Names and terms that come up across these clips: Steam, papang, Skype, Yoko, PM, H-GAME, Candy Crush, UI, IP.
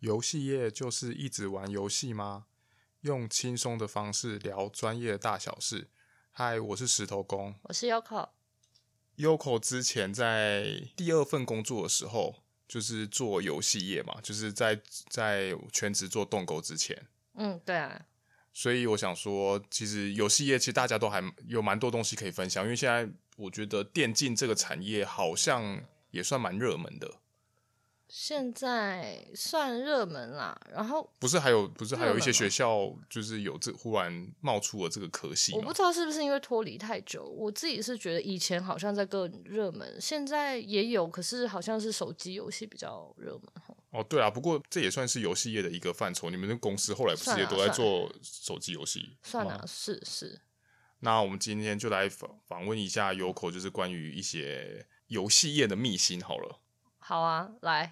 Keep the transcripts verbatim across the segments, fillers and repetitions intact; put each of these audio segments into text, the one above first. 游戏业就是一直玩游戏吗？用轻松的方式聊专业的大小事。嗨，我是石头公，我是 Yoko。Yoko 之前在第二份工作的时候，就是做游戏业嘛，就是在在全职做动狗之前。嗯，对啊。所以我想说，其实游戏业其实大家都还有蛮多东西可以分享，因为现在我觉得电竞这个产业好像也算蛮热门的。现在算热门啦，然后不是还有不是还有一些学校就是有这忽然冒出了这个科系吗？我不知道是不是因为脱离太久，我自己是觉得以前好像在更热门，现在也有，可是好像是手机游戏比较热门。哦，对啊，不过这也算是游戏业的一个范畴。你们的公司后来不是也都在做手机游戏？算啊，是是。那我们今天就来访问一下 Yoko， 就是关于一些游戏业的秘辛好了。好啊，来。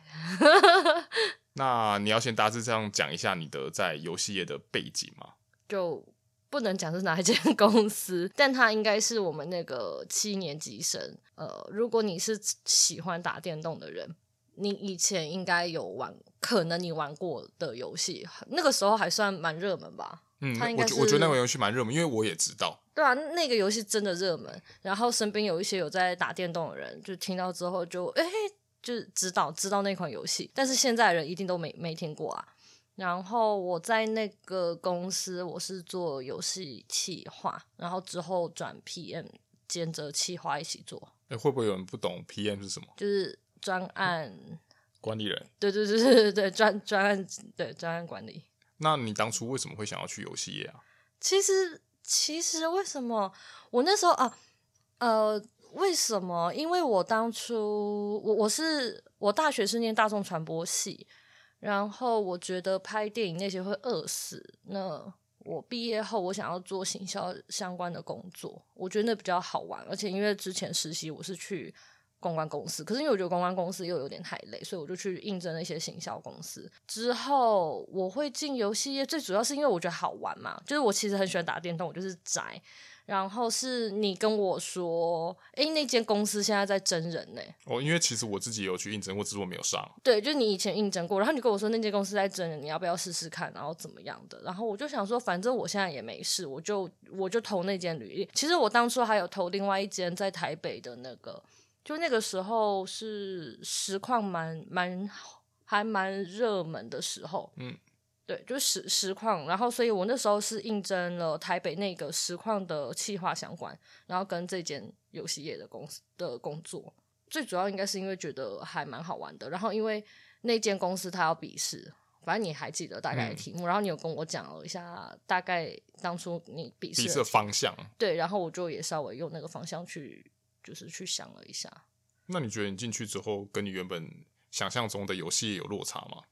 那你要先大致这样讲一下你的在游戏业的背景吗？就不能讲是哪一间公司，但它应该是我们那个七年级生。呃，如果你是喜欢打电动的人，你以前应该有玩，可能你玩过的游戏，那个时候还算蛮热门吧。嗯，我觉我觉得那个游戏蛮热门，因为我也知道。对啊，那个游戏真的热门。然后身边有一些有在打电动的人，就听到之后就哎。欸就是知道知道那款游戏，但是现在人一定都没没听过啊。然后我在那个公司，我是做游戏企划，然后之后转 P M 兼着企划一起做。欸，会不会有人不懂 P M 是什么？就是专案管理人。对对对对对，专专案对专案管理。那你当初为什么会想要去游戏业啊？其实其实为什么我那时候啊呃。为什么？因为我当初我我是我大学是念大众传播系，然后我觉得拍电影那些会饿死。那我毕业后，我想要做行销相关的工作，我觉得那比较好玩。而且因为之前实习我是去公关公司，可是因为我觉得公关公司又有点太累，所以我就去应征了一些行销公司。之后我会进游戏业，最主要是因为我觉得好玩嘛，就是我其实很喜欢打电动，我就是宅。然后是你跟我说，哎，那间公司现在在征人呢。哦，因为其实我自己有去应征过，只是我没有上。对，就是你以前应征过，然后你跟我说那间公司在征人，你要不要试试看，然后怎么样的？然后我就想说，反正我现在也没事，我就我就投那间履历。其实我当初还有投另外一间在台北的那个，就那个时候是实况蛮蛮还蛮热门的时候，嗯。对，就是实实况，然后所以我那时候是应征了台北那个实况的企划相关，然后跟这间游戏业的公司的工作，最主要应该是因为觉得还蛮好玩的，然后因为那间公司它要笔试，反正你还记得大概的题目，嗯，然后你有跟我讲了一下大概当初你笔试的方向，对，然后我就也稍微用那个方向去就是去想了一下。那你觉得你进去之后跟你原本想象中的游戏有落差吗？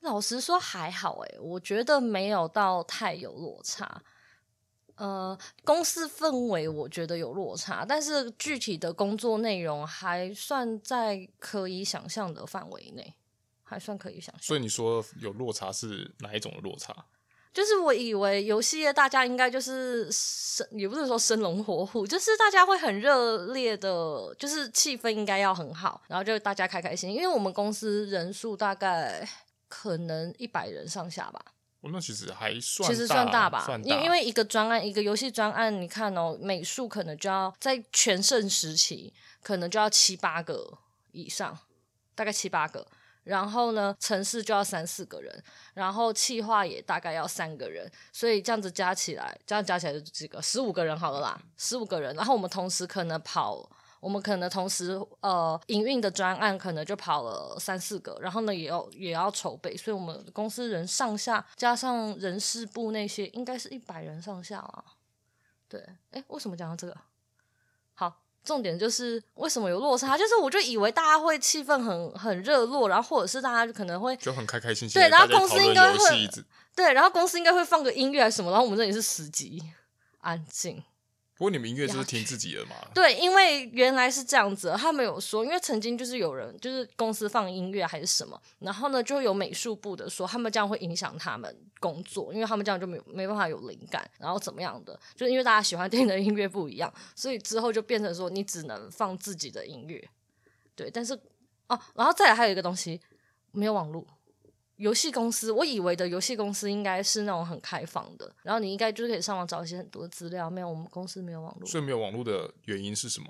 老实说还好欸，我觉得没有到太有落差。呃，公司氛围我觉得有落差，但是具体的工作内容还算在可以想象的范围内，还算可以想象。所以你说有落差是哪一种的落差？就是我以为游戏业大家应该就是也不是说生龙活虎，就是大家会很热烈的，就是气氛应该要很好，然后就大家开开心，因为我们公司人数大概可能一百人上下吧。哦，那其实还算大，其实算大吧，算大。因为一个专案，一个游戏专案，你看哦，美术可能就要在全盛时期，可能就要七八个以上，大概七八个。然后呢，程式就要三四个人，然后企划也大概要三个人，所以这样子加起来，这样加起来就几个，十五个人好了啦，十五个人。然后我们同时可能跑。我们可能同时呃营运的专案可能就跑了三四个，然后呢也要也要筹备，所以我们公司人上下加上人事部那些应该是一百人上下啊。对，哎，为什么讲到这个？好，重点就是为什么有落差，就是我就以为大家会气氛很很热络，然后或者是大家就可能会就很开开心心，对，然后公司应该会对，然后公司应该会放个音乐还是什么，然后我们这里是十级安静。不过你们音乐就是听自己的嘛？对，因为原来是这样子，他们有说，因为曾经就是有人就是公司放音乐还是什么，然后呢就有美术部的说他们这样会影响他们工作，因为他们这样就没没办法有灵感，然后怎么样的，就因为大家喜欢听的音乐不一样，所以之后就变成说你只能放自己的音乐。对，但是哦，然后再来还有一个东西，没有网路，游戏公司，我以为的游戏公司应该是那种很开放的，然后你应该就可以上网找一些很多资料，没有，我们公司没有网络。所以没有网络的原因是什么？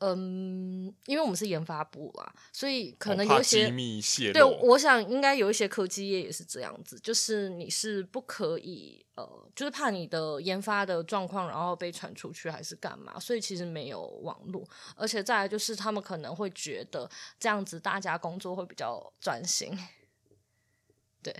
嗯，因为我们是研发部啦，所以可能有一些、哦、怕机密泄露。对，我想应该有一些科技业也是这样子，就是你是不可以呃，就是怕你的研发的状况然后被传出去还是干嘛，所以其实没有网络。而且再来就是他们可能会觉得这样子大家工作会比较专心，对，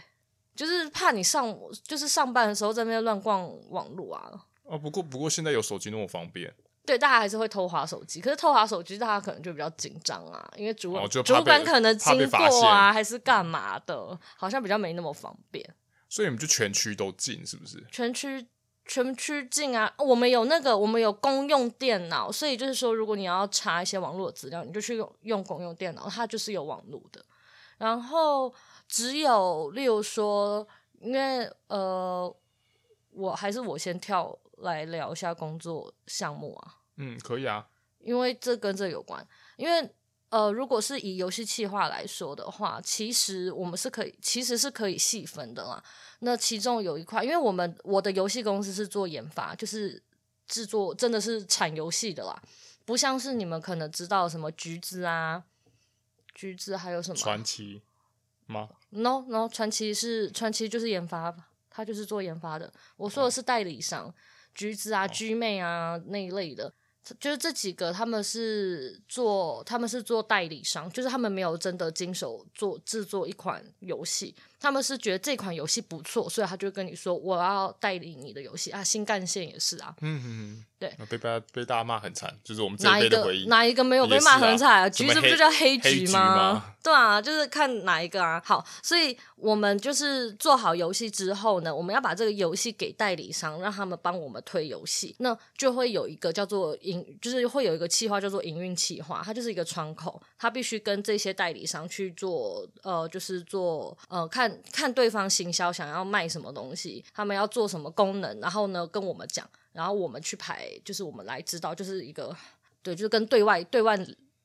就是怕你上就是上班的时候在那边乱逛网络啊。哦，不过不过现在有手机那么方便，对，大家还是会偷滑手机，可是偷滑手机大家可能就比较紧张啊，因为主管、哦、主管可能经过啊还是干嘛的，好像比较没那么方便。所以你们就全区都禁是不是？全区全区禁啊，我们有那个我们有公用电脑，所以就是说如果你要查一些网络的资料你就去 用, 用公用电脑，它就是有网络的。然后只有例如说因为呃我还是我先跳来聊一下工作项目啊。嗯，可以啊，因为这跟这有关。因为呃，如果是以游戏企划来说的话，其实我们是可以，其实是可以细分的啦。那其中有一块，因为我们我的游戏公司是做研发，就是制作，真的是产游戏的啦，不像是你们可能知道什么橘子啊，橘子还有什么传奇吗 ？No No， 传奇是传奇就是研发，他就是做研发的。我说的是代理商。嗯，橘子啊、G 妹啊那一类的，就是这几个他们是做他们是做代理商，就是他们没有真的经手做制作一款游戏，他们是觉得这款游戏不错，所以他就跟你说我要代理你的游戏啊。新干线也是啊，嗯嗯，对，被大被大家骂很惨，就是我们这一辈的回忆。哪一个哪一个没有被骂很惨、啊？橘子不就叫黑橘 吗, 吗？对啊，就是看哪一个啊。好，所以我们就是做好游戏之后呢，我们要把这个游戏给代理商，让他们帮我们推游戏，那就会有一个叫做就是会有一个企划叫做营运企划，它就是一个窗口，它必须跟这些代理商去做呃，就是做呃看。看对方行销想要卖什么东西，他们要做什么功能，然后呢跟我们讲，然后我们去排，就是我们来知道，就是一个对，就是跟对外对外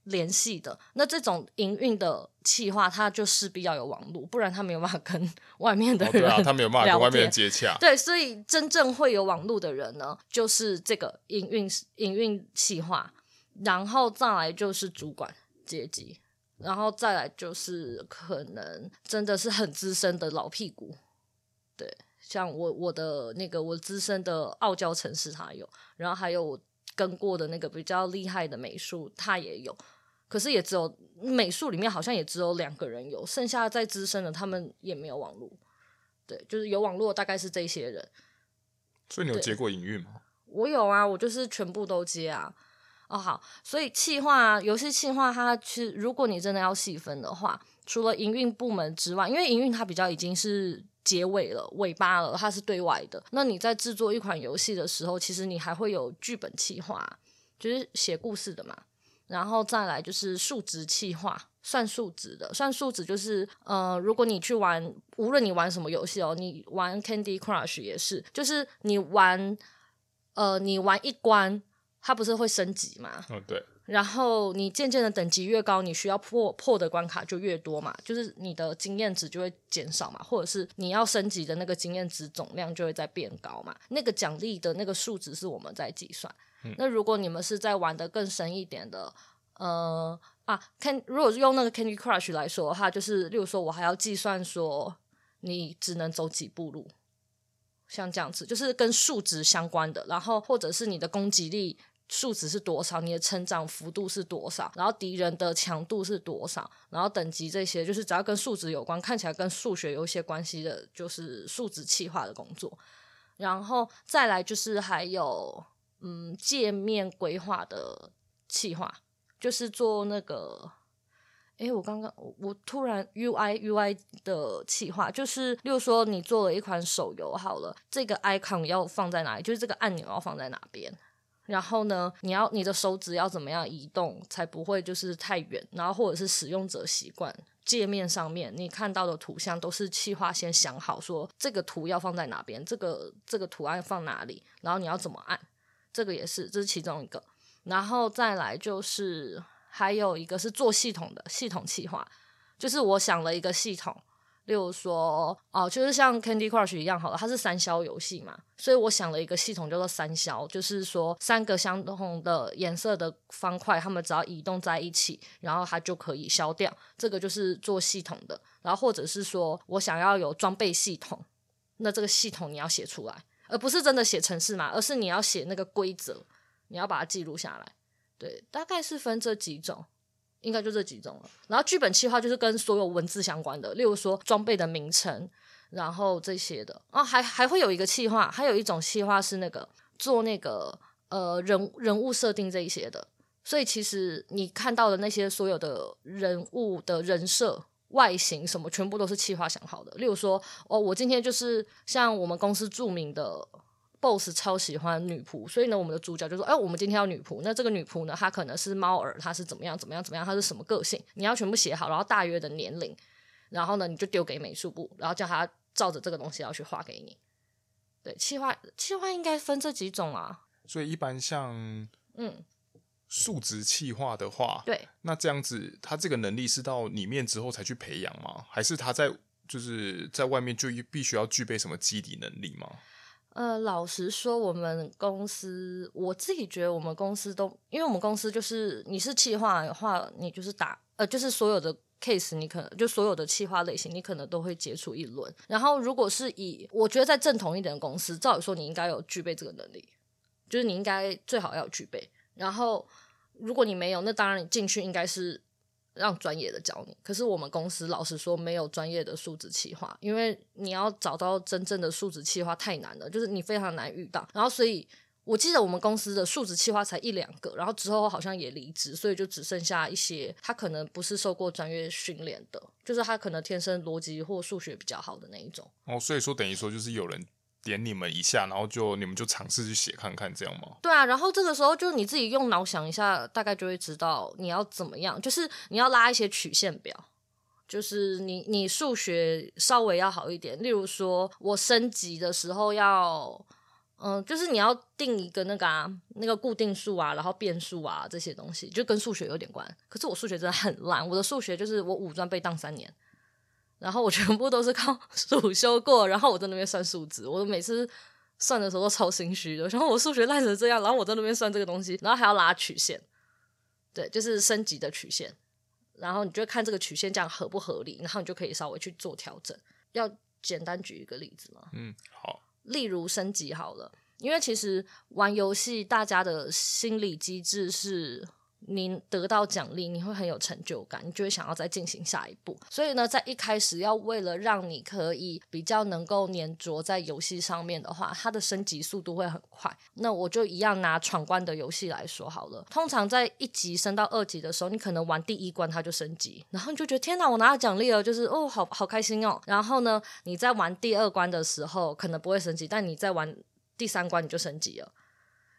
联系的。那这种营运的企划，它就势必要有网络，不然他没有办法跟外面的人聊天、哦、对啊，他没有办法跟外面人接洽。对，所以真正会有网络的人呢，就是这个营运营运企划，然后再来就是主管阶级。然后再来就是可能真的是很资深的老屁股，对，像我我的那个我资深的傲娇城市他有，然后还有我跟过的那个比较厉害的美术他也有，可是也只有美术里面好像也只有两个人有，剩下再资深的他们也没有网络，对，就是有网络大概是这些人。所以你有接过营运吗？我有啊，我就是全部都接啊。哦，好，所以企划游戏企划它其实如果你真的要细分的话，除了营运部门之外，因为营运它比较已经是结尾了尾巴了，它是对外的，那你在制作一款游戏的时候，其实你还会有剧本企划，就是写故事的嘛，然后再来就是数值企划，算数值的，算数值就是呃，如果你去玩，无论你玩什么游戏哦，你玩 Candy Crush 也是，就是你玩呃，你玩一关它不是会升级嘛？嗯，对。然后你渐渐的等级越高，你需要破破的关卡就越多嘛，就是你的经验值就会减少嘛，或者是你要升级的那个经验值总量就会再变高嘛。那个奖励的那个数值是我们在计算。嗯，那如果你们是在玩的更深一点的，呃啊，看如果用那个 Candy Crush 来说的话，就是例如说我还要计算说你只能走几步路，像这样子，就是跟数值相关的，然后或者是你的攻击力。数值是多少，你的成长幅度是多少，然后敌人的强度是多少，然后等级，这些就是只要跟数值有关，看起来跟数学有一些关系的，就是数值企划的工作。然后再来就是还有嗯界面规划的企划，就是做那个诶我刚刚我突然 U I U I 的企划，就是例如说你做了一款手游好了，这个 icon 要放在哪里，就是这个按钮要放在哪边，然后呢你要你的手指要怎么样移动才不会就是太远，然后或者是使用者习惯，界面上面你看到的图像都是企划先想好说这个图要放在哪边，这个这个图案放哪里，然后你要怎么按，这个也是，这是其中一个。然后再来就是还有一个是做系统的，系统企划，就是我想了一个系统，例如说哦、呃，就是像 Candy Crush 一样好了，它是三消游戏嘛，所以我想了一个系统叫做三消，就是说三个相同的颜色的方块，它们只要移动在一起，然后它就可以消掉，这个就是做系统的。然后或者是说我想要有装备系统，那这个系统你要写出来，而不是真的写程式嘛，而是你要写那个规则，你要把它记录下来。对，大概是分这几种，应该就这几种了。然后剧本企划就是跟所有文字相关的，例如说装备的名称，然后这些的。然后还还会有一个企划，还有一种企划是那个做那个呃人人物设定这一些的。所以其实你看到的那些所有的人物的人设、外形什么，全部都是企划想好的。例如说，哦，我今天就是像我们公司著名的 boss 超喜欢女仆，所以呢，我们的主角就说，哎，我们今天要女仆，那这个女仆呢，她可能是猫耳，她是怎么样怎么样怎么样，她是什么个性，你要全部写好，然后大约的年龄，然后呢，你就丢给美术部，然后叫她照着这个东西要去画给你。对，企划企划应该分这几种啊。所以一般像嗯。数值企划的话，对，那这样子他这个能力是到里面之后才去培养吗？还是他在就是在外面就必须要具备什么基底能力吗？呃，老实说我们公司，我自己觉得我们公司都，因为我们公司就是你是企划的话，你就是打呃，就是所有的 case 你可能就所有的企划类型你可能都会接触一轮。然后如果是以我觉得在正统一点的公司，照理说你应该有具备这个能力，就是你应该最好要具备。然后如果你没有，那当然你进去应该是让专业的教你，可是我们公司老实说没有专业的数值企划，因为你要找到真正的数值企划太难了，就是你非常难遇到。然后所以我记得我们公司的数值企划才一两个，然后之后好像也离职，所以就只剩下一些他可能不是受过专业训练的，就是他可能天生逻辑或数学比较好的那一种。哦，所以说等于说就是有人点你们一下，然后就你们就尝试去写看看，这样吗？对啊，然后这个时候就你自己用脑想一下，大概就会知道你要怎么样，就是你要拉一些曲线表，就是你你数学稍微要好一点，例如说我升级的时候要嗯，就是你要定一个那个啊，那个固定数啊，然后变数啊，这些东西就跟数学有点关，可是我数学真的很烂，我的数学就是我五专被当三年，然后我全部都是靠暑修过，然后我在那边算数值，我每次算的时候都超心虚的，然后我数学烂成这样，然后我在那边算这个东西，然后还要拉曲线，对，就是升级的曲线，然后你就看这个曲线这样合不合理，然后你就可以稍微去做调整。要简单举一个例子吗？嗯，好，例如升级好了，因为其实玩游戏大家的心理机制是你得到奖励你会很有成就感，你就会想要再进行下一步，所以呢在一开始要为了让你可以比较能够黏着在游戏上面的话，它的升级速度会很快。那我就一样拿闯关的游戏来说好了，通常在一级升到二级的时候，你可能玩第一关它就升级，然后你就觉得天哪我拿到奖励了，就是哦好好开心哦。然后呢你在玩第二关的时候可能不会升级，但你在玩第三关你就升级了。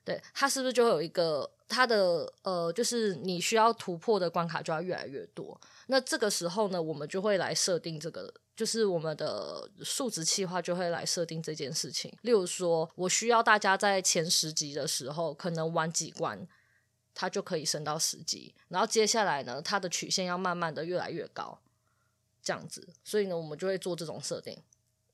对，它是不是就会有一个它的呃，就是你需要突破的关卡就要越来越多。那这个时候呢我们就会来设定这个，就是我们的数值企划就会来设定这件事情。例如说我需要大家在前十级的时候可能玩几关它就可以升到十级，然后接下来呢它的曲线要慢慢的越来越高，这样子。所以呢我们就会做这种设定，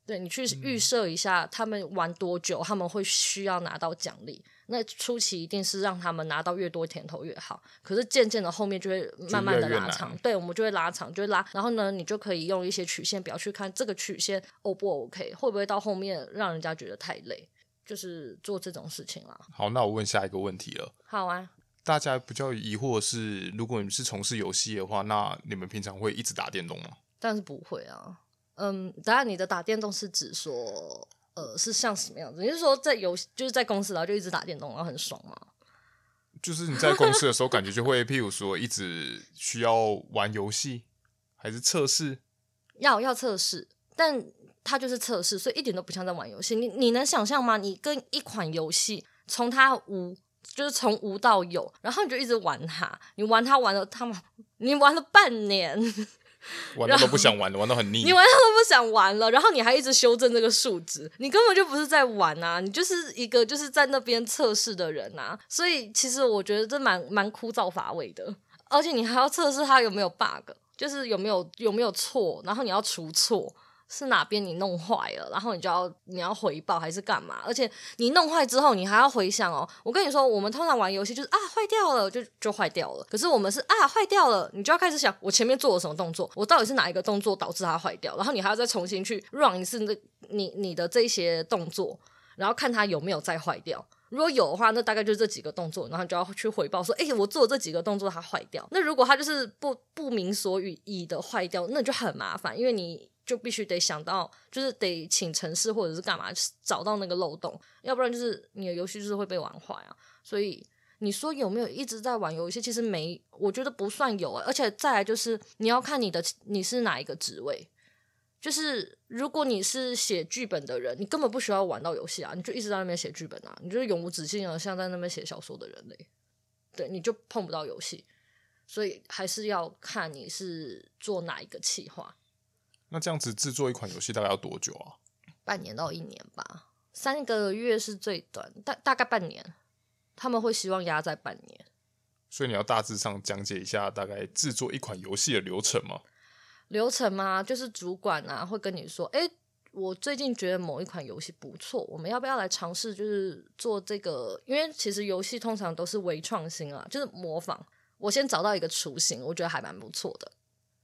对，你去预设一下他们玩多久他们会需要拿到奖励，那初期一定是让他们拿到越多甜头越好，可是渐渐的后面就会慢慢的拉长，对，我们就会拉长，就会拉，然后呢你就可以用一些曲线表去看这个曲线 O 不 OK， 会不会到后面让人家觉得太累，就是做这种事情啦。好，那我问下一个问题了。好啊，大家比较疑惑的是，如果你们是从事游戏的话，那你们平常会一直打电动吗？但是不会啊。嗯，当然你的打电动是指说呃，是像什么样子？你是说在游就是在公司然后就一直打电动然后很爽吗？就是你在公司的时候感觉就会譬如说一直需要玩游戏还是测试？要要测试，但它就是测试，所以一点都不像在玩游戏。 你, 你能想象吗？你跟一款游戏从它无就是从无到有，然后你就一直玩它，你玩它玩了他们你玩了半年玩到都不想玩了，玩到很腻，你玩到都不想玩了，然后你还一直修正这个数值，你根本就不是在玩啊，你就是一个就是在那边测试的人啊。所以其实我觉得这蛮蛮枯燥乏味的，而且你还要测试它有没有 bug，就是有没有有没有错，然后你要除错是哪边你弄坏了，然后你就要你要回报还是干嘛，而且你弄坏之后你还要回想哦。我跟你说，我们通常玩游戏就是啊坏掉了就就坏掉了，可是我们是啊坏掉了你就要开始想我前面做了什么动作，我到底是哪一个动作导致它坏掉，然后你还要再重新去 run 一次你你的这些动作，然后看它有没有再坏掉，如果有的话那大概就是这几个动作，然后你就要去回报说诶、欸、我做这几个动作它坏掉，那如果它就是不不明所以的坏掉，那就很麻烦，因为你就必须得想到，就是得请程式或者是干嘛找到那个漏洞，要不然就是你的游戏就是会被玩坏啊。所以你说有没有一直在玩游戏，其实没，我觉得不算有、欸、而且再来就是你要看你的你是哪一个职位，就是如果你是写剧本的人，你根本不需要玩到游戏啊，你就一直在那边写剧本啊，你就是永无止境的像在那边写小说的人类，对，你就碰不到游戏，所以还是要看你是做哪一个企划。那这样子制作一款游戏大概要多久啊？半年到一年吧，三个月是最短， 大, 大概半年，他们会希望压在半年。所以你要大致上讲解一下大概制作一款游戏的流程吗？流程吗？就是主管啊会跟你说哎、欸，我最近觉得某一款游戏不错，我们要不要来尝试就是做这个，因为其实游戏通常都是微创新啊，就是模仿，我先找到一个雏形我觉得还蛮不错的，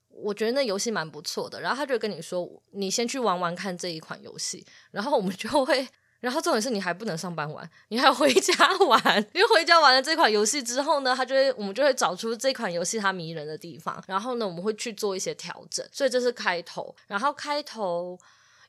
我觉得那游戏蛮不错的，然后他就跟你说你先去玩玩看这一款游戏，然后我们就会，然后重点是你还不能上班玩，你还回家玩，因为回家玩了这款游戏之后呢，他就会我们就会找出这款游戏它迷人的地方，然后呢我们会去做一些调整，所以这是开头。然后开头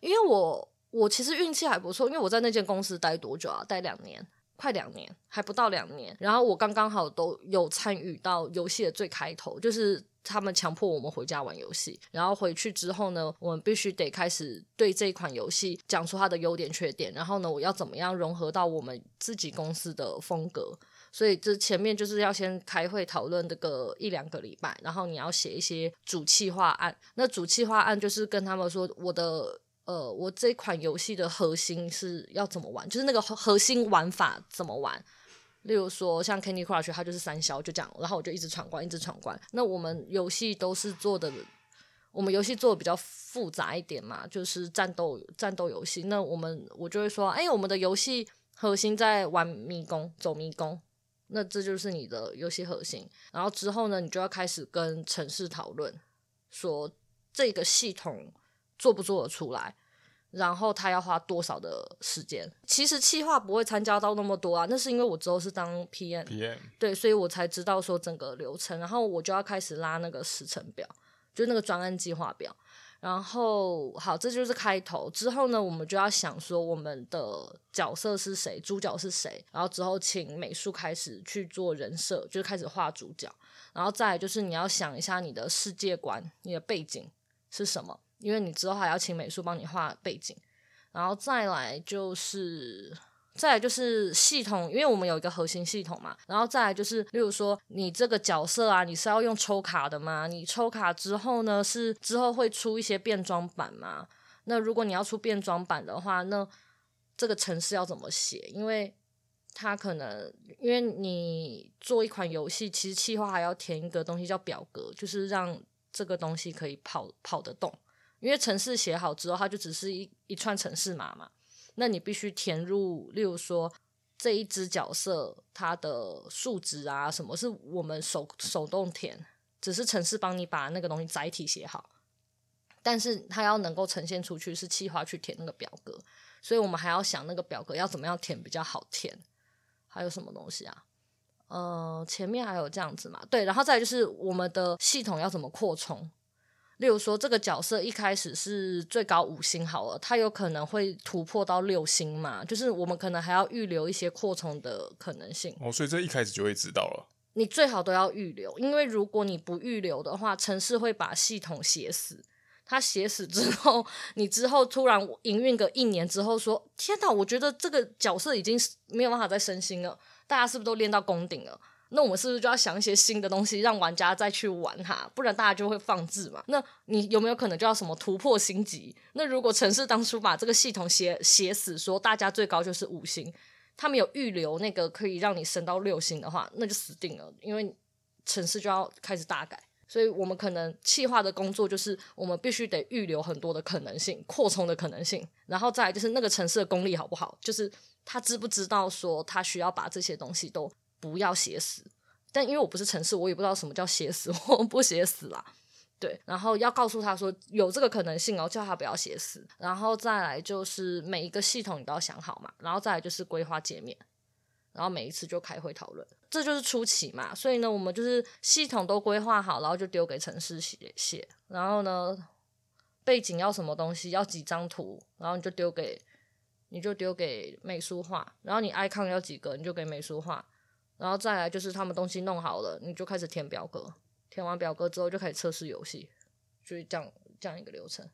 因为我我其实运气还不错，因为我在那间公司待多久啊，待两年快两年还不到两年，然后我刚刚好都有参与到游戏的最开头，就是他们强迫我们回家玩游戏，然后回去之后呢我们必须得开始对这一款游戏讲出它的优点缺点，然后呢我要怎么样融合到我们自己公司的风格，所以这前面就是要先开会讨论这个一两个礼拜，然后你要写一些主企划案，那主企划案就是跟他们说我的呃，我这款游戏的核心是要怎么玩，就是那个核心玩法怎么玩，例如说像 Candy Crush 它就是三消就这样，然后我就一直闯关一直闯关，那我们游戏都是做的我们游戏做的比较复杂一点嘛，就是战斗战斗游戏，那我们我就会说哎、欸，我们的游戏核心在玩迷宫走迷宫，那这就是你的游戏核心，然后之后呢你就要开始跟程式讨论说这个系统做不做得出来，然后他要花多少的时间。其实企划不会参加到那么多啊，那是因为我之后是当 P M, P M 对，所以我才知道说整个流程，然后我就要开始拉那个时程表，就是那个专案计划表，然后好这就是开头。之后呢我们就要想说我们的角色是谁，主角是谁，然后之后请美术开始去做人设，就是开始画主角，然后再来就是你要想一下你的世界观你的背景是什么，因为你之后还要请美术帮你画背景，然后再来就是再来就是系统，因为我们有一个核心系统嘛，然后再来就是例如说你这个角色啊你是要用抽卡的吗，你抽卡之后呢是之后会出一些变装版嘛，那如果你要出变装版的话那这个程式要怎么写，因为它可能因为你做一款游戏其实企划还要填一个东西叫表格，就是让这个东西可以跑跑得动，因为程式写好之后它就只是 一, 一串程式码嘛，那你必须填入例如说这一只角色它的数值啊什么是我们 手, 手动填，只是程式帮你把那个东西载体写好，但是它要能够呈现出去是企划去填那个表格，所以我们还要想那个表格要怎么样填比较好填，还有什么东西啊呃，前面还有这样子嘛，对，然后再来就是我们的系统要怎么扩充，例如说这个角色一开始是最高五星好了，它有可能会突破到六星嘛，就是我们可能还要预留一些扩充的可能性哦，所以这一开始就会知道了，你最好都要预留，因为如果你不预留的话程式会把系统写死，它写死之后你之后突然营运个一年之后说天哪我觉得这个角色已经没有办法再升星了，大家是不是都练到攻顶了，那我们是不是就要想一些新的东西让玩家再去玩它，不然大家就会放置嘛，那你有没有可能就要什么突破星级，那如果程式当初把这个系统 写, 写死说大家最高就是五星，他们有预留那个可以让你升到六星的话那就死定了，因为程式就要开始大改，所以我们可能企划的工作就是我们必须得预留很多的可能性，扩充的可能性，然后再来就是那个城市的功力好不好，就是他知不知道说他需要把这些东西都不要写死，但因为我不是城市，我也不知道什么叫写死或不写死啦。对，然后要告诉他说有这个可能性，然后叫他不要写死，然后再来就是每一个系统你都要想好嘛，然后再来就是规划界面，然后每一次就开会讨论，这就是初期嘛。所以呢我们就是系统都规划好，然后就丢给程式写，然后呢背景要什么东西，要几张图，然后你就丢给你就丢给美术化，然后你 icon 要几个你就给美术化，然后再来就是他们东西弄好了你就开始填表格，填完表格之后就开始测试游戏，就是这样这样一个流程。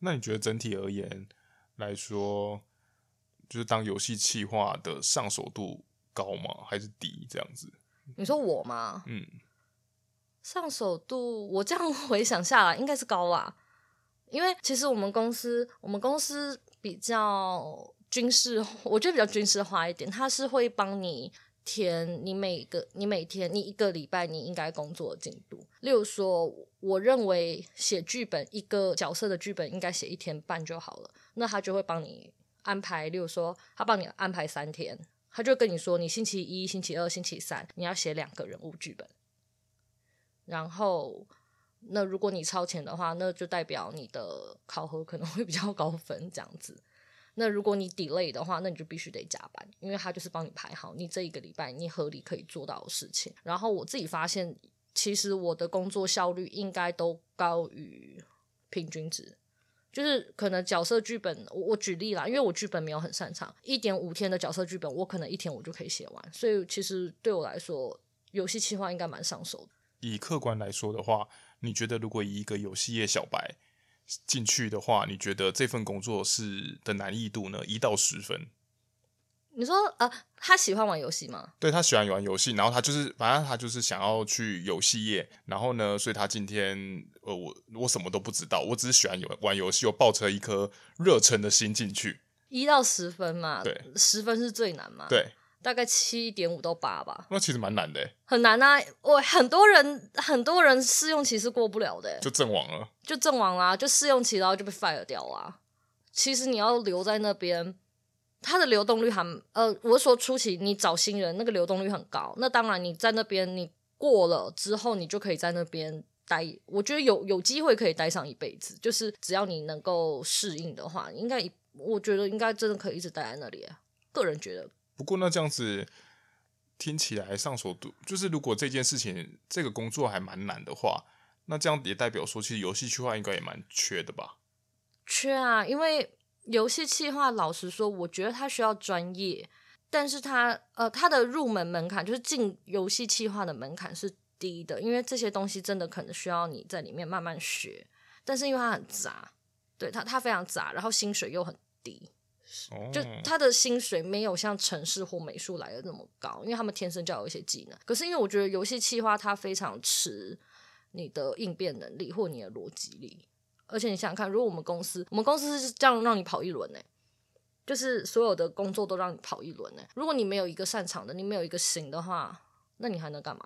那你觉得整体而言来说，就是当游戏企划的上手度高吗？还是低这样子？你说我吗？嗯，上手度我这样回想下来应该是高啦，因为其实我们公司我们公司比较军事，我觉得比较军事化一点，它是会帮你填你每个你每天你一个礼拜你应该工作的进度。例如说我认为写剧本一个角色的剧本应该写一天半就好了，那他就会帮你安排，例如说他帮你安排三天，他就跟你说你星期一星期二星期三你要写两个人物剧本，然后那如果你超前的话那就代表你的考核可能会比较高分这样子，那如果你 delay 的话那你就必须得加班，因为他就是帮你排好你这一个礼拜你合理可以做到的事情。然后我自己发现其实我的工作效率应该都高于平均值，就是可能角色剧本 我, 我举例啦，因为我剧本没有很擅长， 一点五 天的角色剧本我可能一天我就可以写完，所以其实对我来说游戏企划应该蛮上手的。以客观来说的话，你觉得如果以一个游戏业小白进去的话，你觉得这份工作是的难易度呢一到十分？你说呃，他喜欢玩游戏吗？对，他喜欢玩游戏，然后他就是反正他就是想要去游戏业，然后呢所以他今天呃我我什么都不知道，我只是喜欢玩游戏，我抱着一颗热忱的心进去。一到十分嘛，对，十分是最难嘛，对，大概 七点五 到八吧。那其实蛮难的、欸、很难啊，我很多人很多人试用期是过不了的、欸、就阵亡了就阵亡啦、啊、就试用期然后就被 fire 掉啦、啊、其实你要留在那边，它的流动率还呃，我说初期你找新人那个流动率很高，那当然你在那边你过了之后你就可以在那边待，我觉得有有机会可以待上一辈子，就是只要你能够适应的话应该，我觉得应该真的可以一直待在那里、啊、个人觉得。不过那这样子听起来上手度就是如果这件事情这个工作还蛮难的话，那这样也代表说其实游戏企划应该也蛮缺的吧？缺啊，因为游戏企划老实说我觉得它需要专业，但是它呃它的入门门槛就是进游戏企划的门槛是低的，因为这些东西真的可能需要你在里面慢慢学，但是因为它很杂，对，它它非常杂，然后薪水又很低，就他的薪水没有像程式或美术来的那么高，因为他们天生就有一些技能。可是因为我觉得游戏企划它非常吃你的应变能力或你的逻辑力，而且你想想看，如果我们公司我们公司是这样让你跑一轮、欸、就是所有的工作都让你跑一轮、欸、如果你没有一个擅长的，你没有一个行的话，那你还能干嘛？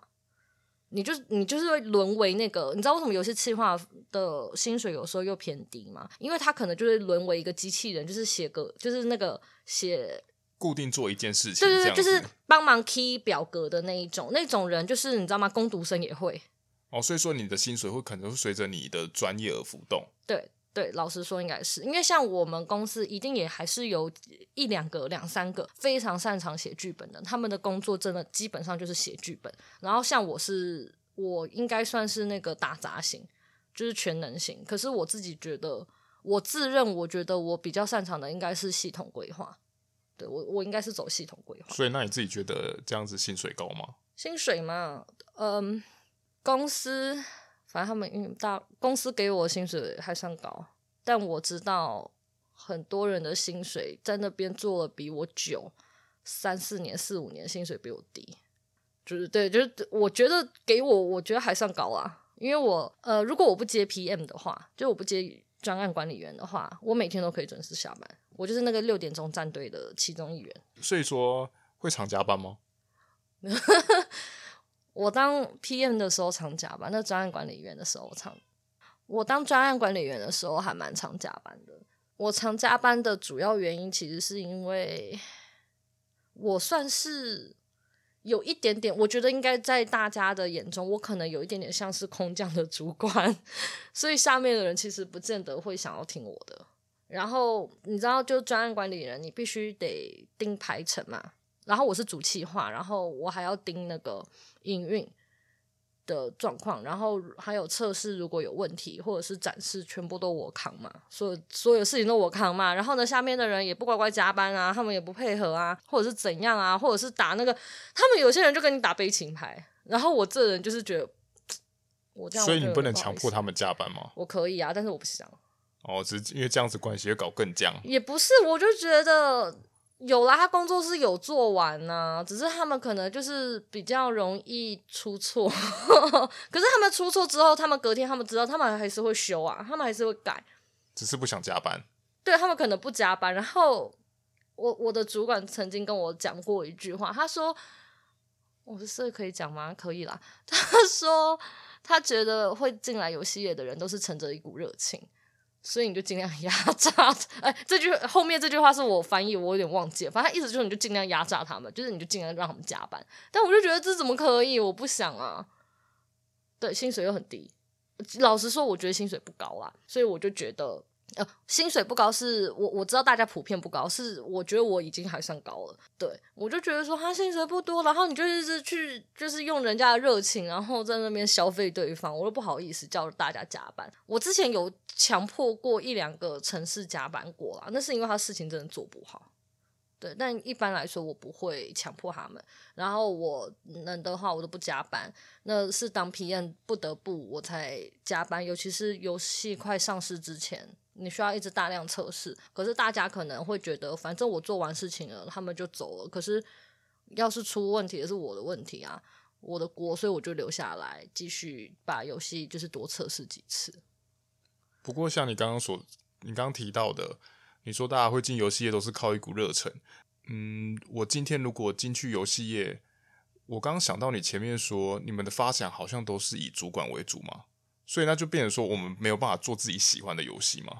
你就你就是会沦为那个，你知道为什么游戏企划的薪水有时候又偏低吗？因为他可能就是沦为一个机器人，就是写个就是那个写固定做一件事情，对对对，就是帮忙 key 表格的那一种，那种人就是你知道吗？工读生也会哦，所以说你的薪水会可能会随着你的专业而浮动。对对，老实说应该是，因为像我们公司一定也还是有一两个两三个非常擅长写剧本的，他们的工作真的基本上就是写剧本，然后像我是我应该算是那个打杂型，就是全能型，可是我自己觉得我自认我觉得我比较擅长的应该是系统规划，对，我我应该是走系统规划。所以那你自己觉得这样子薪水高吗？薪水嘛，嗯，公司反正他们大公司给我的薪水还算高，但我知道很多人的薪水在那边做了比我久三四年四五年，薪水比我低，就是对，就是我觉得给我我觉得还算高啦，因为我呃，如果我不接 P M 的话，就我不接专案管理员的话，我每天都可以准时下班，我就是那个六点钟战队的其中一员。所以说会常加班吗？我当 P M 的时候常加班，那专案管理员的时候常，我当专案管理员的时候还蛮常加班的。我常加班的主要原因其实是因为我算是有一点点，我觉得应该在大家的眼中我可能有一点点像是空降的主管，所以下面的人其实不见得会想要听我的。然后你知道就专案管理人你必须得盯排程嘛，然后我是主企划，然后我还要盯那个营运的状况，然后还有测试如果有问题或者是展示全部都我扛嘛，所有所有事情都我扛嘛。然后呢下面的人也不乖乖加班啊，他们也不配合啊，或者是怎样啊，或者是打那个，他们有些人就跟你打悲情牌，然后我这人就是觉得我这样，所以你不能强迫他们加班吗？我可以啊，但是我不想。哦，只是因为这样子关系会搞更僵。也不是，我就觉得有啦，他工作是有做完啊，只是他们可能就是比较容易出错可是他们出错之后，他们隔天他们知道，他们还是会修啊，他们还是会改，只是不想加班。对，他们可能不加班。然后我我的主管曾经跟我讲过一句话，他说我是可以讲吗？可以啦。他说他觉得会进来游戏业的人都是乘着一股热情，所以你就尽量压榨。哎，这句后面这句话是我翻译，我有点忘记了。反正意思就是你就尽量压榨他们，就是你就尽量让他们加班。但我就觉得这怎么可以？我不想啊。对，薪水又很低。老实说，我觉得薪水不高啦，所以我就觉得，呃，薪水不高是我我知道大家普遍不高，是我觉得我已经还算高了。对，我就觉得说他薪水不多，然后你就是去就是用人家的热情，然后在那边消费对方，我都不好意思叫大家加班。我之前有强迫过一两个城市加班过啦，那是因为他事情真的做不好。对，但一般来说我不会强迫他们，然后我能的话我都不加班，那是当 P M 不得不我才加班。尤其是游戏快上市之前，你需要一直大量测试，可是大家可能会觉得反正我做完事情了他们就走了，可是要是出问题也是我的问题啊，我的锅，所以我就留下来继续把游戏就是多测试几次。不过像你刚刚所你刚刚提到的，你说大家会进游戏业都是靠一股热忱。嗯，我今天如果进去游戏业，我刚刚想到你前面说你们的发想好像都是以主管为主嘛，所以那就变成说我们没有办法做自己喜欢的游戏嘛。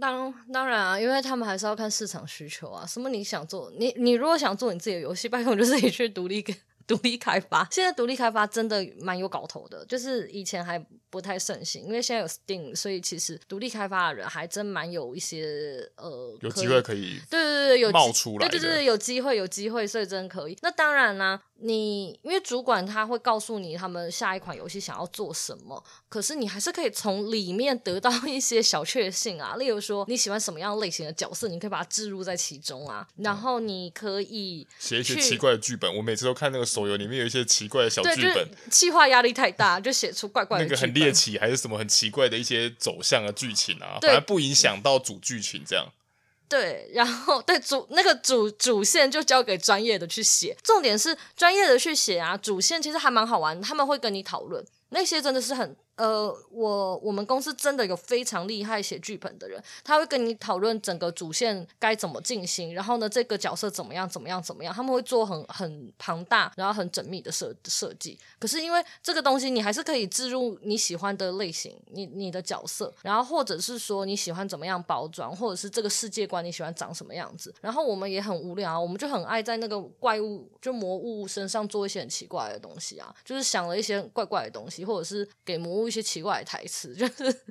当当然啊，因为他们还是要看市场需求啊。什么你想做，你你如果想做你自己的游戏，拜托就自己去独立独立开发。现在独立开发真的蛮有搞头的，就是以前还不太盛行，因为现在有 Steam， 所以其实独立开发的人还真蛮有一些呃，有机会可以对对对有冒出来的，对对对有机会有机会，所以真的可以。那当然啦、啊，你因为主管他会告诉你他们下一款游戏想要做什么，可是你还是可以从里面得到一些小确幸啊，例如说你喜欢什么样类型的角色，你可以把它置入在其中啊，然后你可以写一些奇怪的剧本。我每次都看那个手游里面有一些奇怪的小剧本，企划压力太大，就写出怪怪的剧本，那个很猎奇还是什么很奇怪的一些走向的剧情啊，反正不影响到主剧情这样。对，然后对主那个主主线就交给专业的去写，重点是专业的去写啊。主线其实还蛮好玩，他们会跟你讨论，那些真的是很呃，我我们公司真的有非常厉害写剧本的人，他会跟你讨论整个主线该怎么进行，然后呢这个角色怎么样怎么样怎么样，他们会做很很庞大然后很缜密的设设计。可是因为这个东西你还是可以置入你喜欢的类型，你你的角色，然后或者是说你喜欢怎么样包装，或者是这个世界观你喜欢长什么样子。然后我们也很无聊啊，我们就很爱在那个怪物就魔物身上做一些很奇怪的东西啊，就是想了一些很怪怪的东西，或者是给魔物一些奇怪的台词，就是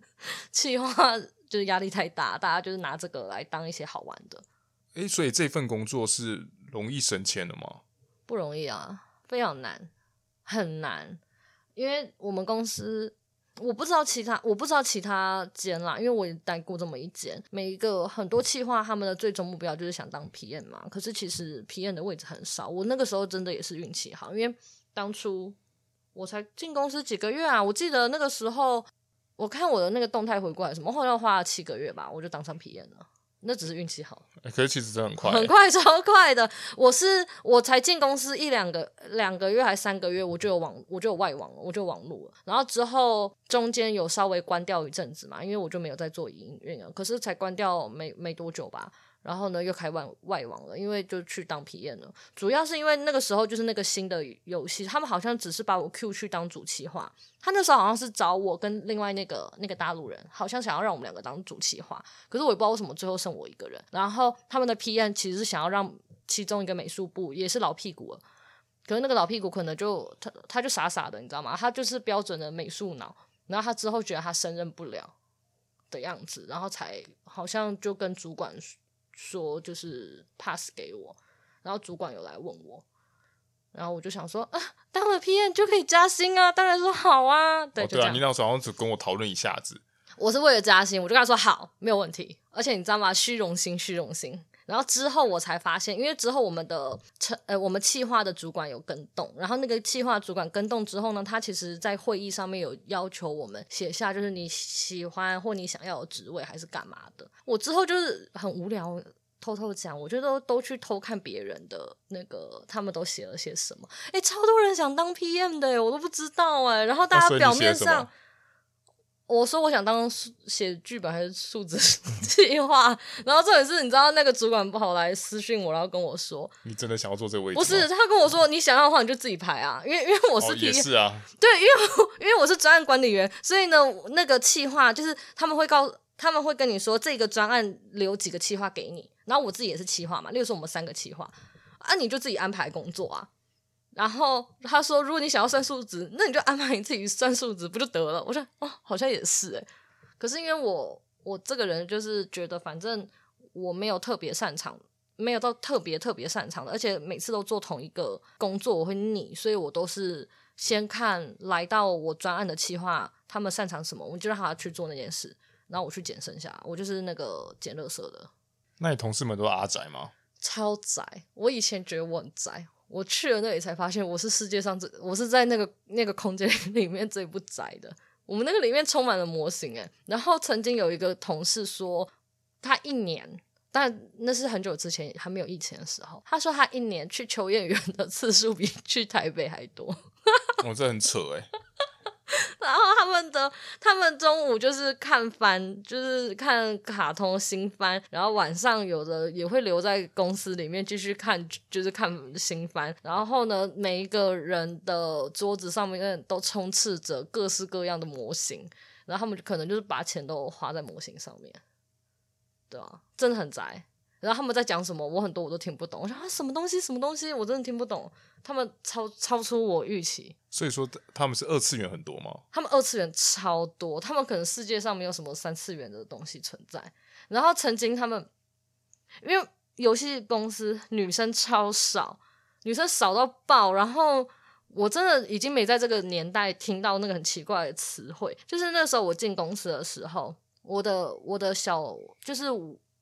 企划就是压力太大，大家就是拿这个来当一些好玩的。欸，所以这份工作是容易升迁的吗？不容易啊，非常难，很难。因为我们公司我不知道其他我不知道其他间啦，因为我也待过这么一间，每一个很多企划他们的最终目标就是想当 P M 嘛，可是其实 P M 的位置很少。我那个时候真的也是运气好，因为当初我才进公司几个月啊，我记得那个时候我看我的那个动态回顾还是什么，后来花了七个月吧我就当上 P M 了，那只是运气好。欸，可是其实真的很快，欸，很快超快的。我是我才进公司一两个两个月还三个月，我就有网我就有外网我就有网路了，然后之后中间有稍微关掉一阵子嘛，因为我就没有再做营运了，可是才关掉没没多久吧，然后呢又开外外网了，因为就去当 P M 了。主要是因为那个时候就是那个新的游戏，他们好像只是把我 Q 去当主企划，他那时候好像是找我跟另外那个那个大陆人，好像想要让我们两个当主企划，可是我也不知道为什么最后剩我一个人。然后他们的 P M 其实是想要让其中一个美术部也是老屁股了，可是那个老屁股可能就他他就傻傻的，你知道吗？他就是标准的美术脑，然后他之后觉得他胜任不了的样子，然后才好像就跟主管说就是 pass 给我，然后主管有来问我，然后我就想说啊，当了 P M 就可以加薪啊，当然说好啊。对，哦、对啊，你那时候好像只跟我讨论一下子，我是为了加薪，我就跟他说好，没有问题。而且你知道吗？虚荣心，虚荣心。然后之后我才发现，因为之后我们的呃我们企划的主管有更动，然后那个企划主管更动之后呢，他其实在会议上面有要求我们写下就是你喜欢或你想要的职位还是干嘛的。我之后就是很无聊偷偷讲，我就都都去偷看别人的那个他们都写了些什么。诶，超多人想当 P M 的，我都不知道诶。然后大家表面上、啊我说我想当写剧本还是数字计划，然后重点是你知道那个主管跑来私讯我，然后跟我说你真的想要做这个位置吗？不是，他跟我说你想要的话你就自己排啊，因为因为我是 P M、哦、也是啊，对，因为因为我是专案管理员，所以呢那个企划就是他们会告他们会跟你说这个专案留几个企划给你，然后我自己也是企划嘛，例如说我们三个企划啊，你就自己安排工作啊。然后他说如果你想要算数值那你就安排你自己算数值不就得了。我说哦，好像也是耶。可是因为我我这个人就是觉得反正我没有特别擅长，没有到特别特别擅长的，而且每次都做同一个工作我会腻，所以我都是先看来到我专案的企划他们擅长什么，我就让他去做那件事，然后我去捡剩下，我就是那个捡垃圾的。那你同事们都是阿宅吗？超宅，我以前觉得我很宅，我去了那里才发现我是世界上最我是在那个那个空间里面最不宅的。我们那个里面充满了模型耶。然后曾经有一个同事说他一年，但那是很久之前还没有疫情的时候，他说他一年去秋叶原的次数比去台北还多。哦，这很扯耶。然后他们的他们中午就是看番，就是看卡通新番，然后晚上有的也会留在公司里面继续看，就是看新番。然后呢每一个人的桌子上面都充斥着各式各样的模型，然后他们可能就是把钱都花在模型上面。对啊，真的很宅。然后他们在讲什么我很多我都听不懂，我想、啊、什么东西什么东西我真的听不懂，他们超超出我预期。所以说他们是二次元很多吗？他们二次元超多，他们可能世界上没有什么三次元的东西存在。然后曾经他们因为游戏公司女生超少，女生少到爆，然后我真的已经没在这个年代听到那个很奇怪的词汇。就是那时候我进公司的时候，我的我的小就是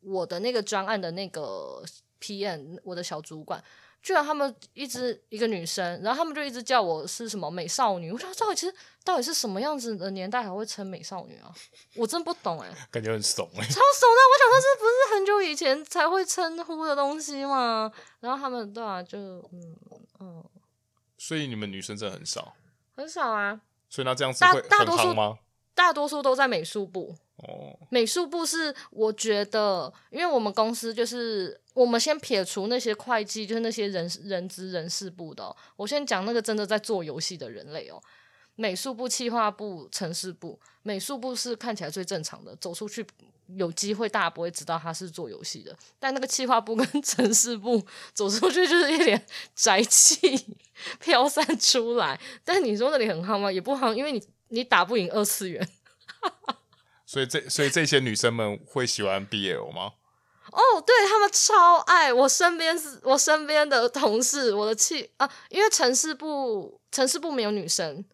我的那个专案的那个 P M 我的小主管居然他们一直一个女生，然后他们就一直叫我是什么美少女。我想到底是到底是什么样子的年代还会称美少女啊，我真不懂耶、欸、感觉很怂耶、欸、超怂的。我想说这不是很久以前才会称呼的东西吗？然后他们对啊就嗯嗯，所以你们女生真的很少很少啊。所以那这样子会很夯吗？大多数都在美术部。哦，美术部是我觉得因为我们公司就是我们先撇除那些会计就是那些人人资人事部的、哦、我先讲那个真的在做游戏的人类哦。美术部、企划部、程式部，美术部是看起来最正常的，走出去有机会大家不会知道他是做游戏的，但那个企划部跟程式部走出去就是一脸宅气飘散出来。但你说那里很夯吗？也不夯，因为你你打不赢二次元。所以这所以这些女生们会喜欢 B L 吗？哦、oh, 对，他们超爱。我身边是我身边的同事，我的气啊，因为城市部城市部没有女生，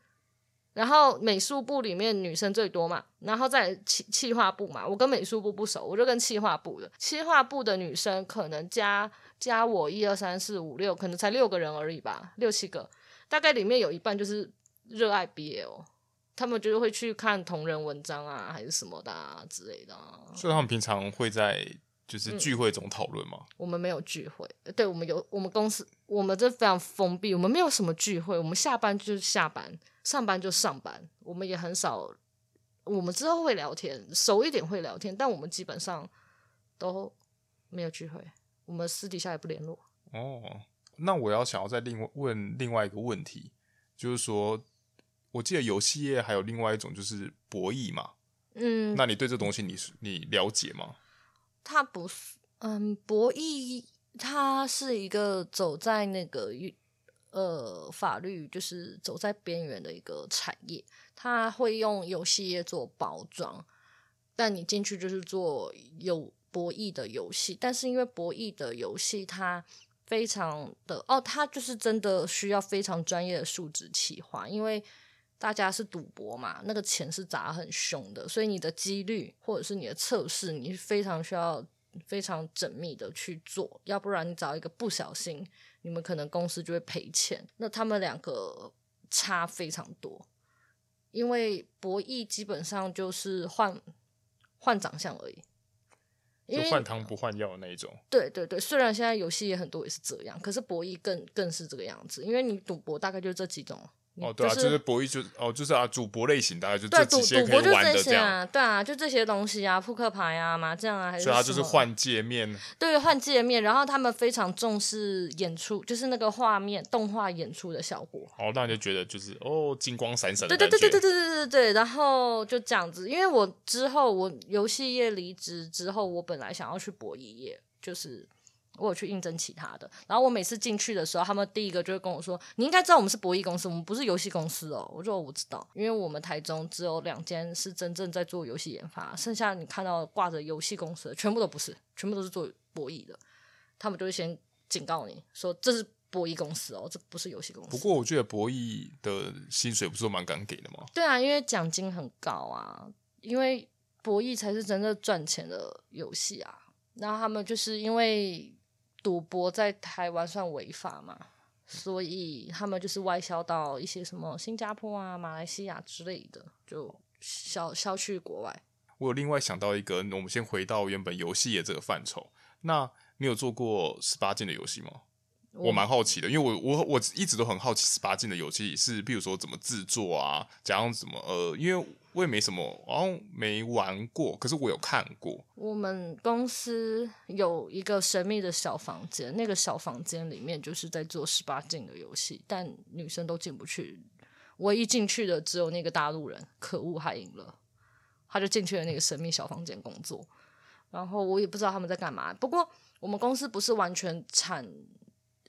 然后美术部里面女生最多嘛，然后再企企划部嘛，我跟美术部不熟，我就跟企划部的企划部的女生可能加加我一二三四五六，可能才六个人而已吧，六七个，大概里面有一半就是热爱 B L。他们就是会去看同人文章啊还是什么的啊之类的啊。所以他们平常会在就是聚会中讨论吗、嗯、我们没有聚会。对，我们有我们公司我们这非常封闭，我们没有什么聚会，我们下班就下班，上班就上班，我们也很少。我们之后会聊天，熟一点会聊天，但我们基本上都没有聚会，我们私底下也不联络。哦，那我要想要再另问另外一个问题，就是说我记得游戏业还有另外一种就是博弈嘛，嗯，那你对这东西 你, 你了解吗？它不是，嗯，博弈它是一个走在那个呃法律就是走在边缘的一个产业，它会用游戏业做包装，但你进去就是做有博弈的游戏，但是因为博弈的游戏它非常的哦，它就是真的需要非常专业的数值企划，因为大家是赌博嘛，那个钱是砸很凶的，所以你的几率或者是你的测试你非常需要非常缜密的去做，要不然你找一个不小心你们可能公司就会赔钱。那他们两个差非常多，因为博弈基本上就是换换长相而已，就换汤不换药的那一种。对对对，虽然现在游戏也很多也是这样，可是博弈 更, 更是这个样子，因为你赌博大概就这几种。哦，对啊，就是、就是博弈就哦，就是啊，赌博类型大概就这几些可以玩的这样。啊对啊，就这些东西啊，扑克牌啊，麻将啊，还是什么。所以它就是换界面。对，换界面，然后他们非常重视演出，就是那个画面动画演出的效果。哦，那你就觉得就是哦，金光闪闪的感觉。对对对对对对对对。然后就这样子，因为我之后我游戏业离职之后，我本来想要去博弈业，就是。我有去应征其他的，然后我每次进去的时候他们第一个就会跟我说你应该知道我们是博弈公司，我们不是游戏公司哦。我说我知道，因为我们台中只有两间是真正在做游戏研发，剩下你看到挂着游戏公司的全部都不是，全部都是做博弈的。他们就会先警告你说这是博弈公司哦，这不是游戏公司。不过我觉得博弈的薪水不是蛮敢给的吗？对啊，因为奖金很高啊，因为博弈才是真正赚钱的游戏啊。然后他们就是因为赌博在台湾算违法嘛，所以他们就是外销到一些什么新加坡啊、马来西亚之类的，就销销去国外。我有另外想到一个，我们先回到原本游戏业这个范畴。那你有做过十八禁的游戏吗？我蛮好奇的，因为我我我一直都很好奇十八禁的游戏是，比如说怎么制作啊，加上怎么呃，因为我也没什么，好像没玩过，可是我有看过。我们公司有一个神秘的小房间，那个小房间里面就是在做十八禁的游戏，但女生都进不去，唯一进去的只有那个大陆人，可恶，还赢了，他就进去了那个神秘小房间工作。然后我也不知道他们在干嘛，不过我们公司不是完全产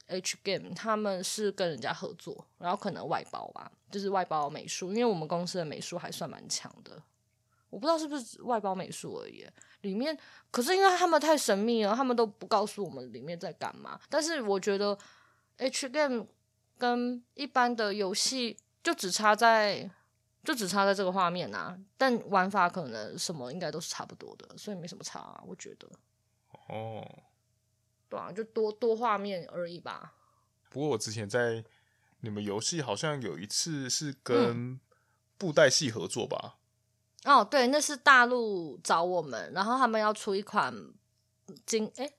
H-GAME， 他们是跟人家合作，然后可能外包吧，就是外包美术，因为我们公司的美术还算蛮强的，我不知道是不是外包美术而已。里面可是因为他们太神秘了，他们都不告诉我们里面在干嘛。但是我觉得 H-GAME 跟一般的游戏就只差在就只差在这个画面啊，但玩法可能什么应该都是差不多的，所以没什么差啊，我觉得。哦，对啊，就多多画面而已吧。不过我之前在你们游戏好像有一次是跟布袋戏合作吧、嗯、哦对，那是大陆找我们，然后他们要出一款金诶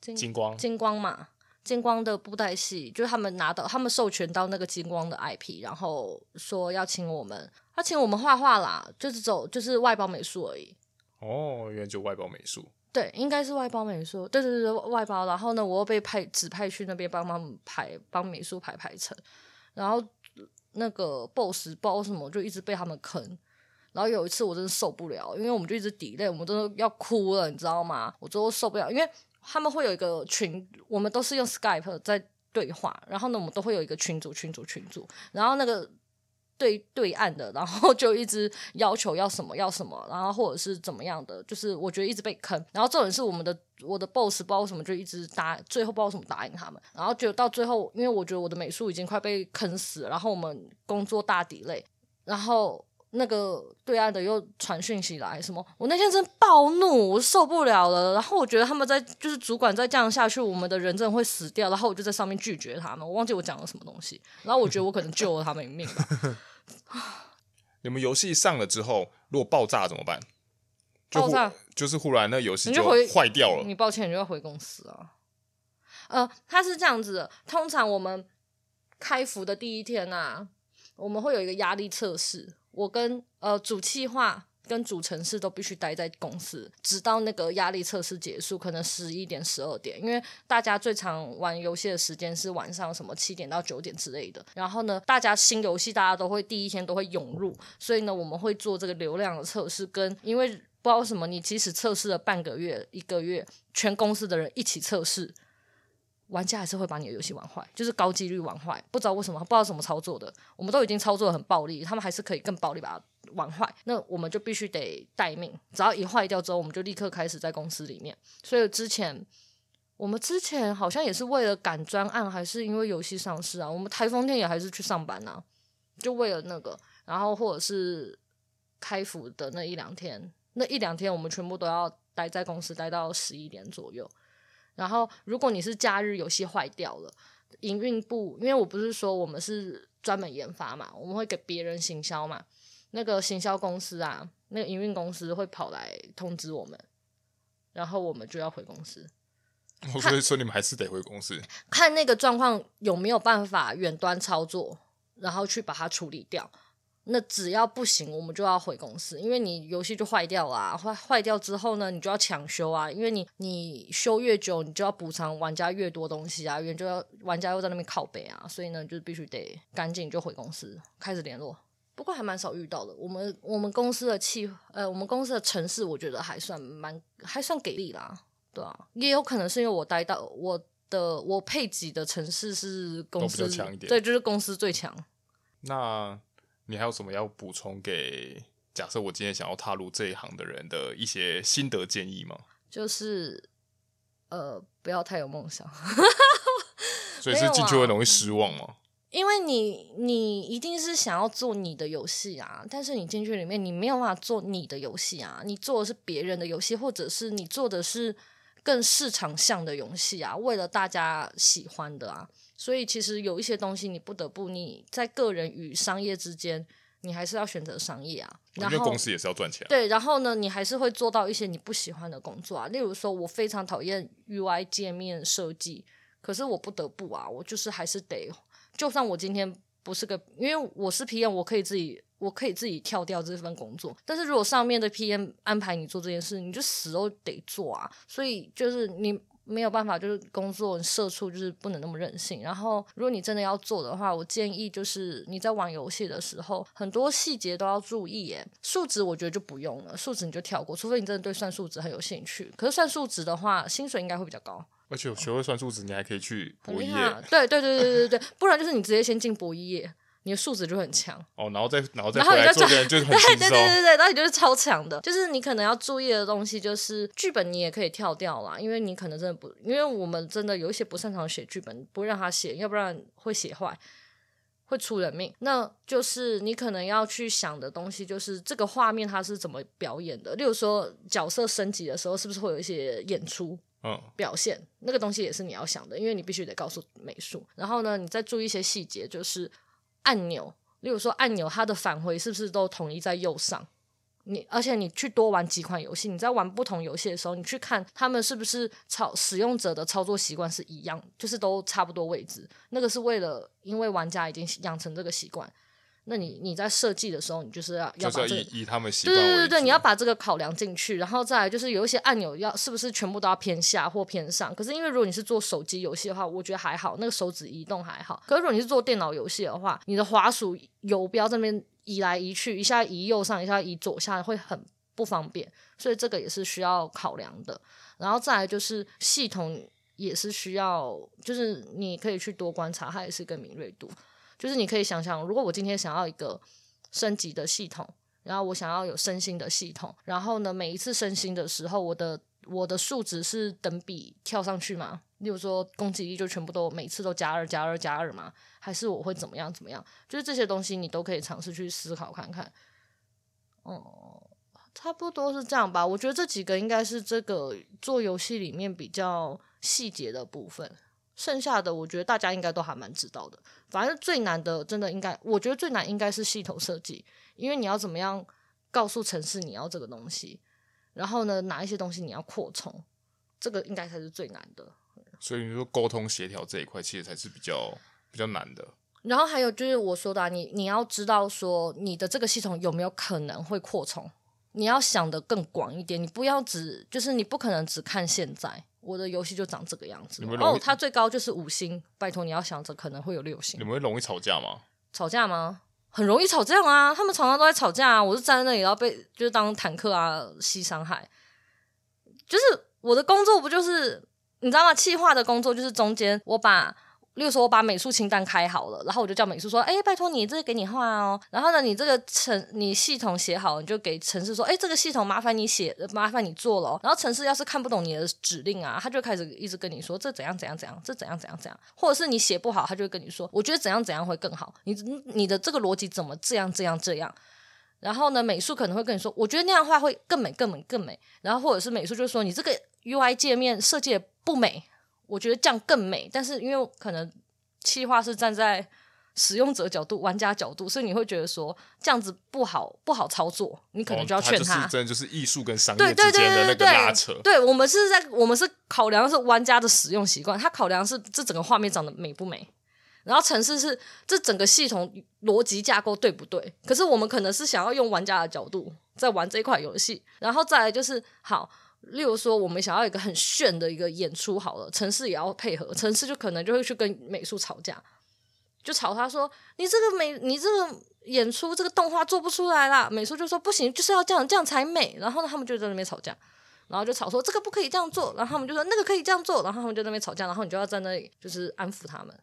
金金光金光嘛金光的布袋戏，就是他们拿到他们授权到那个金光的 I P， 然后说要请我们要请我们画画啦，就是走就是外包美术而已。哦，原来就外包美术。对，应该是外包美术，对对对，外包。然后呢，我又被派指派去那边帮他们排，帮美术排排成。然后那个 boss 不知道什么，就一直被他们坑。然后有一次我真的受不了，因为我们就一直 delay， 我们真的要哭了，你知道吗？我最后受不了，因为他们会有一个群，我们都是用 Skype 在对话，然后呢，我们都会有一个群组、群组、群组，然后那个。对对岸的，然后就一直要求要什么要什么，然后或者是怎么样的，就是我觉得一直被坑。然后重点是我们的我的 boss 不知道什么就一直答，最后不知道什么答应他们，然后就到最后，因为我觉得我的美术已经快被坑死了，然后我们工作大delay，然后那个对岸的又传讯息来什么，我那天真暴怒，我受不了了。然后我觉得他们在就是主管再这样下去，我们的人真的会死掉。然后我就在上面拒绝他们，我忘记我讲了什么东西。然后我觉得我可能救了他们一命吧。你们游戏上了之后，如果爆炸怎么办？就爆炸就是忽然那游戏就坏掉了。你, 你抱歉，你就要回公司啊。呃，它是这样子的，通常我们开服的第一天啊，我们会有一个压力测试。我跟呃主企划跟主程式都必须待在公司，直到那个压力测试结束，可能十一点十二点，因为大家最常玩游戏的时间是晚上什么七点到九点之类的，然后呢大家新游戏大家都会第一天都会涌入，所以呢我们会做这个流量的测试，跟因为不知道为什么你即使测试了半个月一个月，全公司的人一起测试，玩家还是会把你的游戏玩坏，就是高几率玩坏，不知道为什么，不知道什么操作的，我们都已经操作得很暴力，他们还是可以更暴力把它玩坏，那我们就必须得待命，只要一坏掉之后我们就立刻开始在公司里面。所以之前我们之前好像也是为了赶专案，还是因为游戏上市啊，我们台风天也还是去上班啊，就为了那个，然后或者是开服的那一两天那一两天我们全部都要待在公司，待到十一点左右。然后如果你是假日游戏坏掉了，营运部，因为我不是说我们是专门研发嘛，我们会给别人行销嘛，那个行销公司啊，那个营运公司会跑来通知我们，然后我们就要回公司。我所以说你们还是得回公司看那个状况有没有办法远端操作，然后去把它处理掉，那只要不行我们就要回公司，因为你游戏就坏掉啦、啊、坏, 坏掉之后呢你就要抢修啊，因为你你修越久你就要补偿玩家越多东西啊，因为就要玩家又在那边靠北啊，所以呢就必须得赶紧就回公司开始联络。不过还蛮少遇到的，我们我们公司的气呃，我们公司的程式我觉得还算蛮还算给力啦，对啊，也有可能是因为我待到我的我配给的程式是公司都比较强一点，对，就是公司最强。那你还有什么要补充给假设我今天想要踏入这一行的人的一些心得建议吗？就是呃，不要太有梦想所以是进去会容易失望吗？因为你你一定是想要做你的游戏啊，但是你进去里面你没有办法做你的游戏啊，你做的是别人的游戏，或者是你做的是更市场向的游戏啊，为了大家喜欢的啊，所以其实有一些东西你不得不你在个人与商业之间你还是要选择商业啊，因为公司也是要赚钱、啊、对，然后呢你还是会做到一些你不喜欢的工作啊，例如说我非常讨厌 U I 界面设计，可是我不得不啊，我就是还是得，就算我今天不是个，因为我是 P M 我可以自己我可以自己跳掉这份工作，但是如果上面的 P M 安排你做这件事你就死都得做啊，所以就是你没有办法，就是工作社畜就是不能那么任性。然后如果你真的要做的话，我建议就是你在玩游戏的时候很多细节都要注意耶，数值我觉得就不用了，数值你就跳过，除非你真的对算数值很有兴趣，可是算数值的话薪水应该会比较高，而且我学会算数值你还可以去博弈业，对对对对对对不然就是你直接先进博弈业，你的数值就很强哦，然后再然后再回来做的人就是很轻松，对对对对，然后你就是超强的。就是你可能要注意的东西就是剧本你也可以跳掉啦，因为你可能真的不，因为我们真的有一些不擅长写剧本，不会让他写，要不然会写坏，会出人命。那就是你可能要去想的东西就是这个画面它是怎么表演的，例如说角色升级的时候是不是会有一些演出表现，那个东西也是你要想的，因为你必须得告诉美术。然后呢你再注意一些细节，就是按钮，例如说按钮它的返回是不是都统一在右上，你而且你去多玩几款游戏，你在玩不同游戏的时候你去看他们是不是操使用者的操作习惯是一样，就是都差不多位置，那个是为了因为玩家已经养成这个习惯，那你你在设计的时候你就是要要把、这个、就是要以以他们习惯为主，对对对对，你要把这个考量进去。然后再来就是有一些按钮要是不是全部都要偏下或偏上，可是因为如果你是做手机游戏的话我觉得还好，那个手指移动还好，可是如果你是做电脑游戏的话，你的滑鼠游标这边移来移去，一下移右上一下移左下会很不方便，所以这个也是需要考量的。然后再来就是系统也是需要，就是你可以去多观察，它也是一个敏锐度，就是你可以想想，如果我今天想要一个升级的系统，然后我想要有升星的系统，然后呢每一次升星的时候我的我的数值是等比跳上去嘛，例如说攻击力就全部都每次都加二加二加二嘛，还是我会怎么样怎么样，就是这些东西你都可以尝试去思考看看。哦、嗯，差不多是这样吧，我觉得这几个应该是这个做游戏里面比较细节的部分，剩下的我觉得大家应该都还蛮知道的。反正最难的真的应该我觉得最难应该是系统设计，因为你要怎么样告诉程式你要这个东西，然后呢哪一些东西你要扩充，这个应该才是最难的。所以你说沟通协调这一块其实才是比较比较难的。然后还有就是我说的、啊、你你要知道说你的这个系统有没有可能会扩充，你要想的更广一点，你不要只就是你不可能只看现在我的游戏就长这个样子哦，它最高就是五星，拜托你要想着可能会有六星。你们会容易吵架吗？吵架吗？很容易吵架啊，他们常常都在吵架啊，我是站在那里然后被就是当坦克啊吸伤害。就是我的工作不就是你知道吗？企划的工作就是中间我把例如说我把美术清单开好了，然后我就叫美术说诶拜托你这个给你画哦，然后呢你这个程你系统写好你就给程式说诶这个系统麻烦你写麻烦你做了、哦、然后程式要是看不懂你的指令啊，他就开始一直跟你说这怎样怎样怎样，这怎样怎样怎样，或者是你写不好他就会跟你说我觉得怎样怎样会更好，你你的这个逻辑怎么这样这样这样，然后呢美术可能会跟你说我觉得那样画会更美更美更美，然后或者是美术就说你这个 U I 界面设计的不美，我觉得这样更美，但是因为可能企划是站在使用者角度玩家角度，所以你会觉得说这样子不好不好操作，你可能就要劝他、哦、他就是真的就是艺术跟商业之间的那个拉扯。 对, 对, 对, 对, 对, 对, 对我们是在我们是考量的是玩家的使用习惯，他考量的是这整个画面长得美不美，然后程式是这整个系统逻辑架构对不对，可是我们可能是想要用玩家的角度在玩这一款游戏。然后再来就是好例如说我们想要一个很炫的一个演出好了，程式也要配合，程式就可能就会去跟美术吵架，就吵他说你这个美你这个演出这个动画做不出来啦，美术就说不行就是要这样这样才美，然后呢他们就在那边吵架，然后就吵说这个不可以这样做，然后他们就说那个可以这样做，然后他们就在那边吵架，然后你就要在那里就是安抚他们。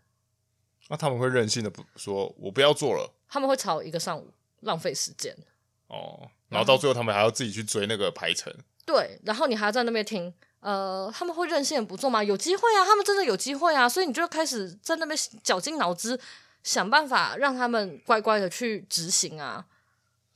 那、啊、他们会任性的不说我不要做了，他们会吵一个上午浪费时间哦，然后到最后他们还要自己去追那个排程，对，然后你还要在那边听，呃，他们会任性不做吗？有机会啊，他们真的有机会啊，所以你就开始在那边绞尽脑汁想办法让他们乖乖的去执行啊，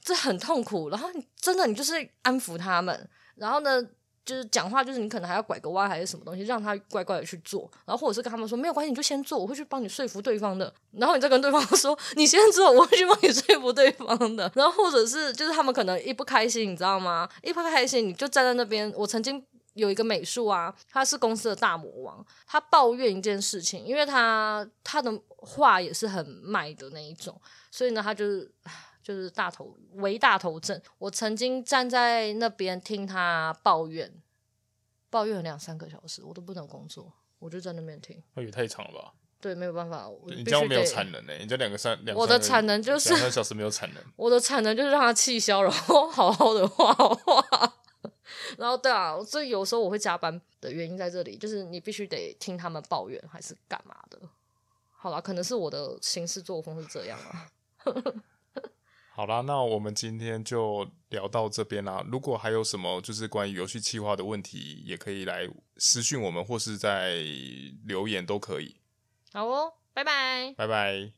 这很痛苦。然后你真的你就是安抚他们，然后呢就是讲话就是你可能还要拐个弯还是什么东西让他乖乖的去做，然后或者是跟他们说没有关系你就先做，我会去帮你说服对方的，然后你再跟对方说你先做我会去帮你说服对方的，然后或者是就是他们可能一不开心你知道吗，一不开心你就站在那边。我曾经有一个美术啊，他是公司的大魔王，他抱怨一件事情，因为他他的画也是很卖的那一种，所以呢他就是就是大头为大头症。我曾经站在那边听他抱怨抱怨两三个小时，我都不能工作，我就在那边听。也太长了吧？对，没有办法，我你这样没有产能、欸、你这两个三两我的产能就是两三小时没有产能，我的产能就是让他气消，然后好好的画画然后对啊，所以有时候我会加班的原因在这里，就是你必须得听他们抱怨还是干嘛的。好啦，可能是我的行事作风是这样啊好啦，那我们今天就聊到这边啦。如果还有什么就是关于游戏企划的问题，也可以来私讯我们，或是在留言都可以。好哦，拜拜，拜拜。